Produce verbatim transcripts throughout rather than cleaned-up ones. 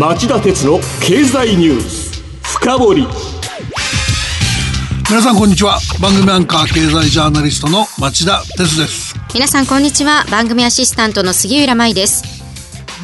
町田鉄の経済ニュース深掘り。皆さんこんにちは。番組アンカー経済ジャーナリストの町田鉄です。皆さんこんにちは。番組アシスタントの杉浦舞です。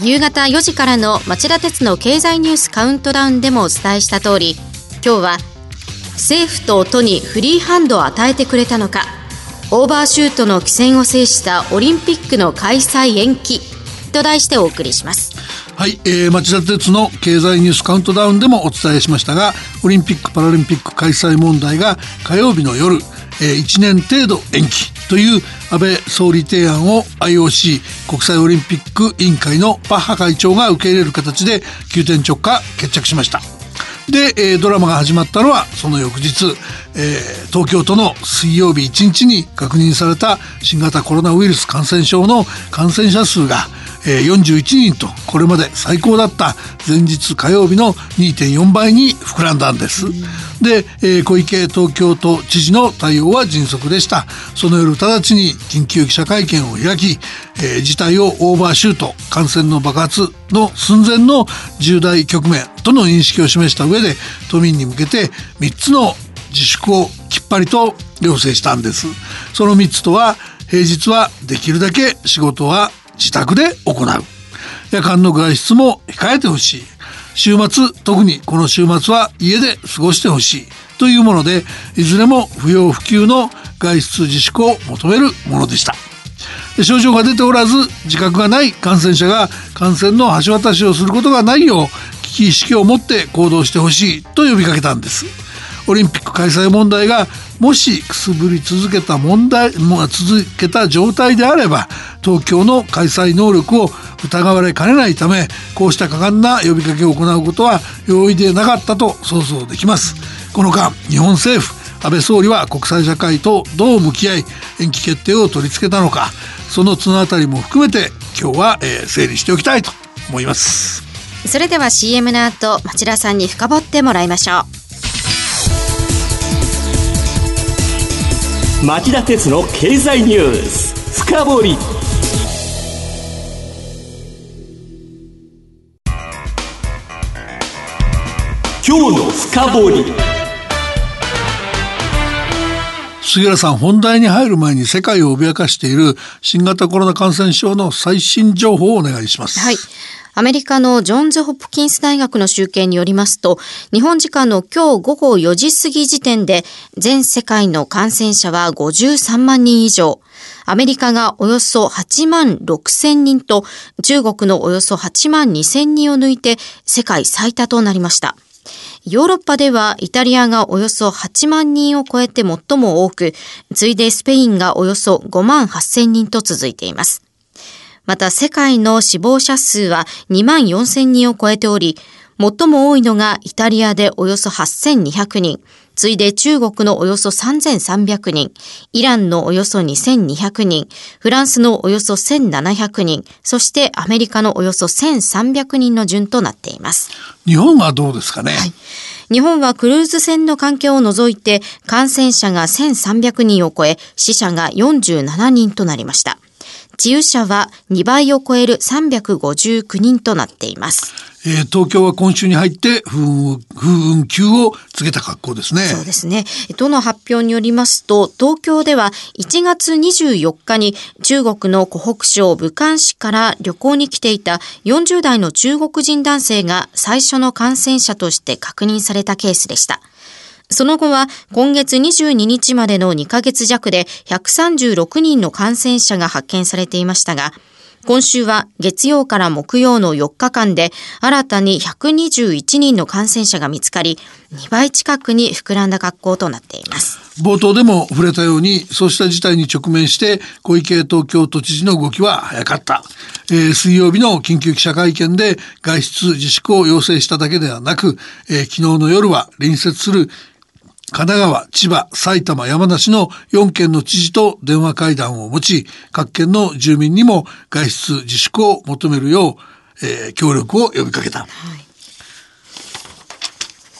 夕方よじからの町田鉄の経済ニュースカウントダウンでもお伝えした通り、今日は政府と都にフリーハンドを与えてくれたのか、オーバーシュートの機先を制したオリンピックの開催延期と題してお送りします。はい、えー、町田鉄の経済ニュースカウントダウンでもお伝えしましたが、オリンピック・パラリンピック開催問題が火曜日の夜、えー、いちねん程度延期という安倍総理提案を アイオーシー 国際オリンピック委員会のバッハ会長が受け入れる形で急転直下決着しました。でドラマが始まったのはその翌日、えー、東京都の水曜日いちにちに確認された新型コロナウイルス感染症の感染者数がよんじゅういちにんと、これまで最高だった前日火曜日の にてんよん 倍に膨らんだんです。で小池東京都知事の対応は迅速でした。その夜直ちに緊急記者会見を開き、えー、事態をオーバーシュート、感染の爆発の寸前の重大局面との認識を示した上で、都民に向けてみっつの自粛をきっぱりと要請したんです。そのみっつとは、平日はできるだけ仕事は自宅で行う、夜間の外出も控えてほしい、週末、特にこの週末は家で過ごしてほしいというもので、いずれも不要不急の外出自粛を求めるものでした。症状が出ておらず自覚がない感染者が感染の橋渡しをすることがないよう危機意識を持って行動してほしいと呼びかけたんです。オリンピック開催問題がもしくすぶり続けた問題も続けた状態であれば、東京の開催能力を疑われかねないため、こうした果敢な呼びかけを行うことは容易でなかったと想像できます。この間、日本政府、安倍総理は国際社会とどう向き合い延期決定を取り付けたのか、その綱あたりも含めて今日は整理しておきたいと思います。それでは シーエム の後、町田さんに深掘ってもらいましょう。町田鉄の経済ニュース深掘り。今日の深掘り。杉浦さん、本題に入る前に世界を脅かしている新型コロナ感染症の最新情報をお願いします。はい、アメリカのジョンズ・ホプキンス大学の集計によりますと、日本時間の今日午後よじ過ぎ時点で全世界の感染者はごじゅうさんまんにん以上、アメリカがおよそはちまんろくせんにんと中国のおよそはちまんにせんにんを抜いて世界最多となりました。ヨーロッパではイタリアがおよそはちまんにんを超えて最も多く、次いでスペインがおよそごまんはっせんにんと続いています。また世界の死亡者数はにまんよんせんにんを超えており、最も多いのがイタリアでおよそはっせんにひゃくにん、次いで中国のおよそさんぜんさんびゃくにん、イランのおよそにせんにひゃくにん、フランスのおよそせんななひゃくにん、そしてアメリカのおよそせんさんびゃくにんの順となっています。日本はどうですかね。はい、日本はクルーズ船の関係を除いて感染者がせんさんびゃくにんを超え、死者がよんじゅうななにんとなりました。治癒者はにばいを超えるさんびゃくごじゅうきゅうにんとなっています。えー、東京は今週に入って風雲、風雲急を告げた格好ですね。そうですね。都の発表によりますと、東京ではいちがつにじゅうよっかに中国の湖北省武漢市から旅行に来ていたよんじゅうだいの中国人男性が最初の感染者として確認されたケースでした。その後は今月にじゅうににちまでのにかげつじゃくでひゃくさんじゅうろくにんの感染者が発見されていましたが、今週は月曜から木曜のよっかかんで新たにひゃくにじゅういちにんの感染者が見つかり、にばい近くに膨らんだ格好となっています。冒頭でも触れたように、そうした事態に直面して小池東京都知事の動きは早かった、えー、水曜日の緊急記者会見で外出自粛を要請しただけではなく、えー、昨日の夜は隣接する神奈川、千葉、埼玉、山梨のよんけんの知事と電話会談を持ち、各県の住民にも外出自粛を求めるよう、えー、協力を呼びかけた。は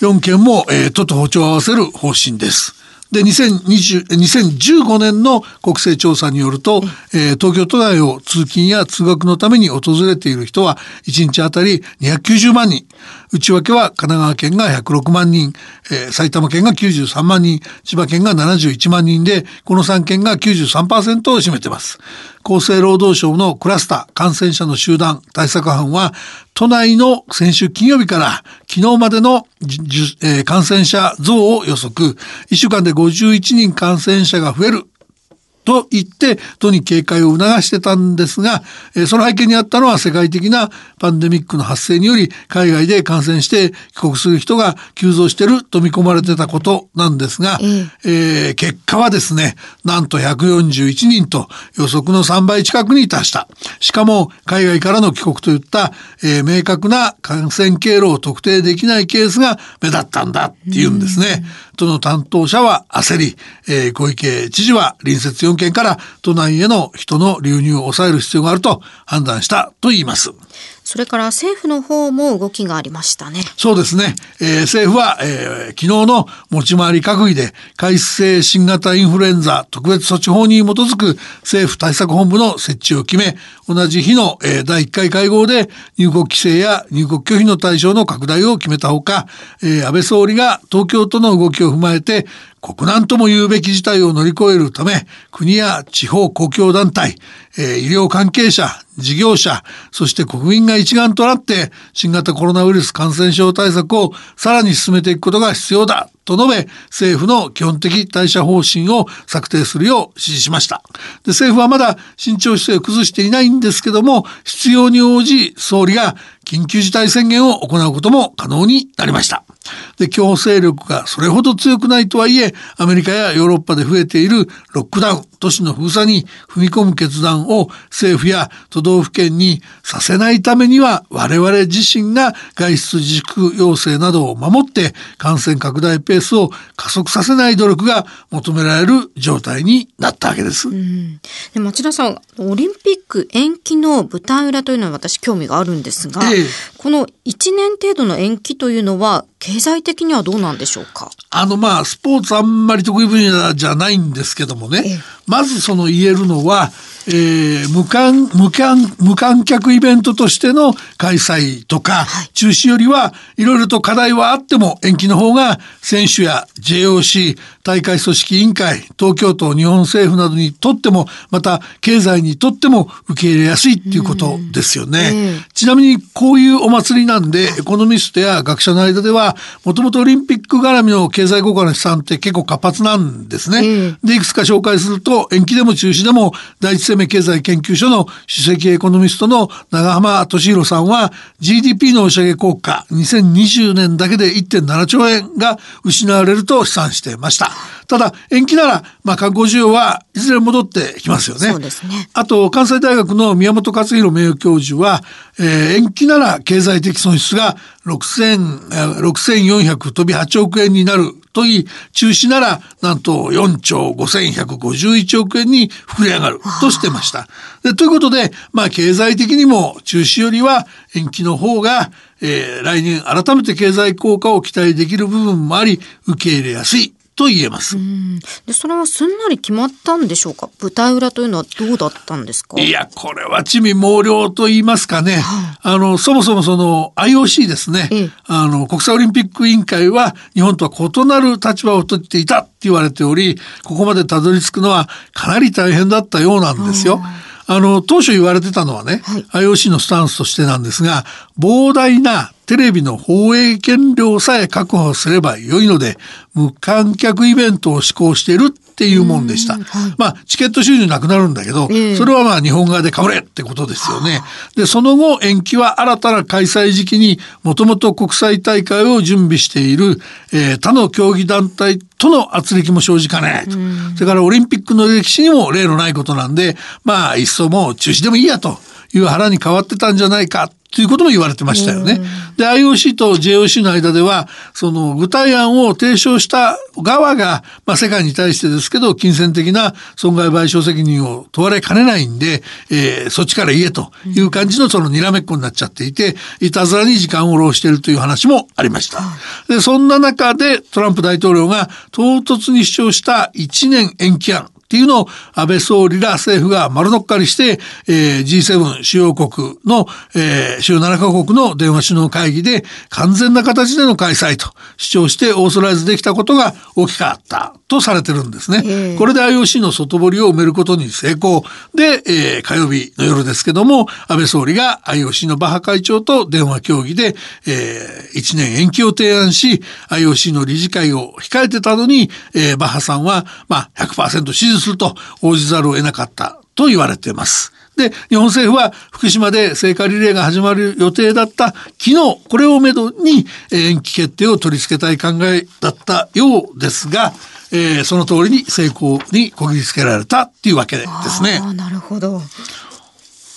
い、よんけんも、えー、都と歩調を合わせる方針です。でにせんじゅうごねんの国勢調査によると、えー、東京都内を通勤や通学のために訪れている人はいちにちあたりにひゃくきゅうじゅうまんにん、内訳は神奈川県がひゃくろくまんにん、えー、埼玉県がきゅうじゅうさんまんにん、千葉県がななじゅういちまんにんで、このさんけんが きゅうじゅうさんパーセント を占めています。厚生労働省のクラスター感染者の集団対策班は、都内の先週金曜日から昨日までの、えー、感染者増を予測、いっしゅうかんでごじゅういちにん感染者が増えると言って都に警戒を促してたんですが、えー、その背景にあったのは世界的なパンデミックの発生により海外で感染して帰国する人が急増してると見込まれてたことなんですが、えー、結果はですね、なんとひゃくよんじゅういちにんと予測のさんばい近くに達した。しかも海外からの帰国といった、えー、明確な感染経路を特定できないケースが目立ったんだっていうんですね。都の担当者は焦り、えー、小池知事は隣接よん県から都内への人の流入を抑える必要があると判断したと言います。それから政府の方も動きがありましたね。そうですね、えー、政府は、えー、昨日の持ち回り閣議で改正新型インフルエンザ特別措置法に基づく政府対策本部の設置を決め、同じ日の、えー、だいいっかい会合で入国規制や入国拒否の対象の拡大を決めたほか、えー、安倍総理が東京都の動きを踏まえて国難とも言うべき事態を乗り越えるため、国や地方公共団体、えー、医療関係者、事業者、そして国民が一丸となって新型コロナウイルス感染症対策をさらに進めていくことが必要だと述べ、政府の基本的対処方針を策定するよう指示しました。で、政府はまだ慎重姿勢を崩していないんですけども、必要に応じ総理が緊急事態宣言を行うことも可能になりました。で、強制力がそれほど強くないとはいえ、アメリカやヨーロッパで増えているロックダウン、都市の封鎖に踏み込む決断を政府や都道府県にさせないためには、我々自身が外出自粛要請などを守って感染拡大ペースを加速させない努力が求められる状態になったわけです。うん。で、町田さん、オリンピック延期の舞台裏というのは私興味があるんですが、ええ、このいちねん程度の延期というのは経済的にはどうなんでしょうか。あのまあスポーツあんまり得意分野じゃないんですけどもね、ええ、まずその言えるのは、えー、無観、無観、無観客イベントとしての開催とか、はい、中止よりはいろいろと課題はあっても延期の方が選手や ジェイオーシー、大会組織委員会、東京都、日本政府などにとっても、また経済にとっても受け入れやすいっていうことですよね。えー、ちなみにこういうお祭りなんで、エコノミストや学者の間ではもともとオリンピック絡みの経済効果の試算って結構活発なんですね。えー、でいくつか紹介すると、延期でも中止でも第一生命経済研究所の首席エコノミストの長浜俊弘さんは、 ジーディーピー の押し上げ効果にせんにじゅうねんだけで いってんななちょうえんが失われると試算していました。ただ延期なら、まあ、観光需要はいずれ戻ってきますよね。そうですね。あと関西大学の宮本勝弘名誉教授は、えー、延期なら経済的損失がろくせんよんひゃく飛びはちおくえんになると言い、中止ならなんとよんちょうごせんひゃくごじゅういちおくえんに膨れ上がるとしてました。で、ということで、まあ経済的にも中止よりは延期の方が、えー、来年改めて経済効果を期待できる部分もあり、受け入れやすいと言えます。うん。で、それはすんなり決まったんでしょうか。舞台裏というのはどうだったんですか。いや、これは地味猛量と言いますかね。あのそもそもその アイオーシー ですね、ええ、あの国際オリンピック委員会は日本とは異なる立場を取っていたって言われており、ここまでたどり着くのはかなり大変だったようなんですよ。あの当初言われてたのはね、はい、アイオーシー のスタンスとしてなんですが、膨大なテレビの放映権料さえ確保すれば良いので無観客イベントを施行しているっていうもんでした。はい、まあチケット収入なくなるんだけど、えー、それはまあ日本側でかぶれってことですよね。で、その後延期は新たな開催時期にもともと国際大会を準備している、えー、他の競技団体との圧力も生じかねないと。それからオリンピックの歴史にも例のないことなんで、まあいっそもう中止でもいいやという腹に変わってたんじゃないかということも言われてましたよね。で アイオーシー と ジェイオーシー の間ではその具体案を提唱した側が、まあ、世界に対してですけど金銭的な損害賠償責任を問われかねないんで、えー、そっちから言えという感じのそのにらめっこになっちゃっていて、いたずらに時間を浪費しているという話もありました。でそんな中でトランプ大統領が唐突に主張したいちねん延期案っていうのを安倍総理ら政府が丸のっかりして、えー、ジーセブン 主要国の、えー、主要ななかこくの電話首脳会議で完全な形での開催と主張してオーソライズできたことが大きかったとされてるんですね、えー、これで アイオーシー の外堀を埋めることに成功で、えー、火曜日の夜ですけども安倍総理が アイオーシー のバッハ会長と電話協議で、えー、いちねん延期を提案し アイオーシー の理事会を控えてたのに、えー、バッハさんは、まあ、ひゃくパーセント 支持すると応じざるを得なかったと言われています。で日本政府は福島で聖火リレーが始まる予定だった昨日これをめどに延期決定を取り付けたい考えだったようですが、えー、その通りに成功にこぎつけられたっていうわけですね。あ、なるほど。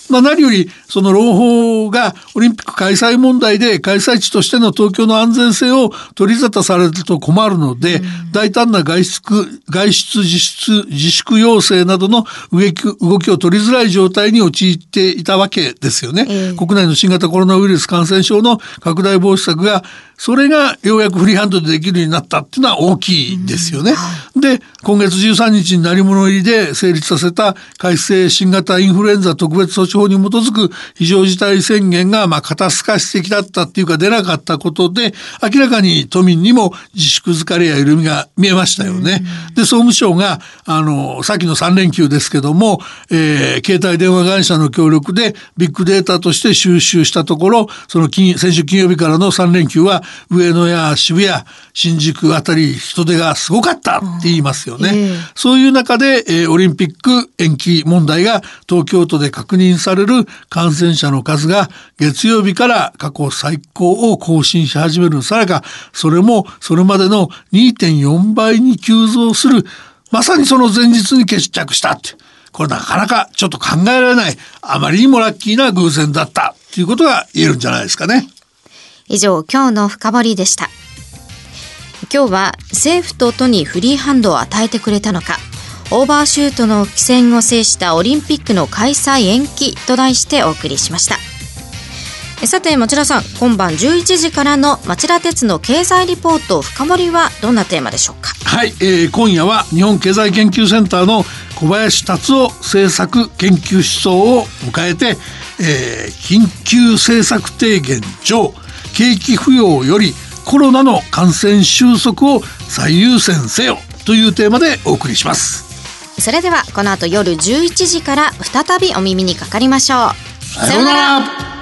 まあ、何よりその朗報がオリンピック開催問題で開催地としての東京の安全性を取り沙汰されると困るので、うん、大胆な外出、外出自粛、自粛要請などの動きを取りづらい状態に陥っていたわけですよね、えー、国内の新型コロナウイルス感染症の拡大防止策がそれがようやくフリーハンドでできるようになったっていうのは大きいですよね、うん、で今月じゅうさんにちに鳴り物入りで成立させた改正新型インフルエンザ特別措置法に基づく非常事態宣言がまあ肩透かし的だったっていうか出なかったことで明らかに都民にも自粛疲れや緩みが見えましたよね、うん、で総務省があの先のさんれんきゅうですけども、えー、携帯電話会社の協力でビッグデータとして収集したところその金先週金曜日からのさんれんきゅうは上野や渋谷、新宿あたり人出がすごかったって言いますよね、うんえー、そういう中で、えー、オリンピック延期問題が東京都で確認される感染者の数が月曜日から過去最高を更新し始めるさなかそれもそれまでの にてんよんばいに急増するまさにその前日に決着したってこれなかなかちょっと考えられないあまりにもラッキーな偶然だったということが言えるんじゃないですかね。以上今日の深掘りでした。今日は政府と都にフリーハンドを与えてくれたのかオーバーシュートの起点を制したオリンピックの開催延期と題してお送りしました。さて町田さん今晩じゅういちじからの町田鉄の経済リポート深掘りはどんなテーマでしょうか。はい、えー、今夜は日本経済研究センターの小林達夫政策研究思想を迎えて、えー、緊急政策提言上景気浮揚よりコロナの感染収束を最優先せよというテーマでお送りします。それではこの後夜じゅういちじから再びお耳にかかりましょう。さようなら。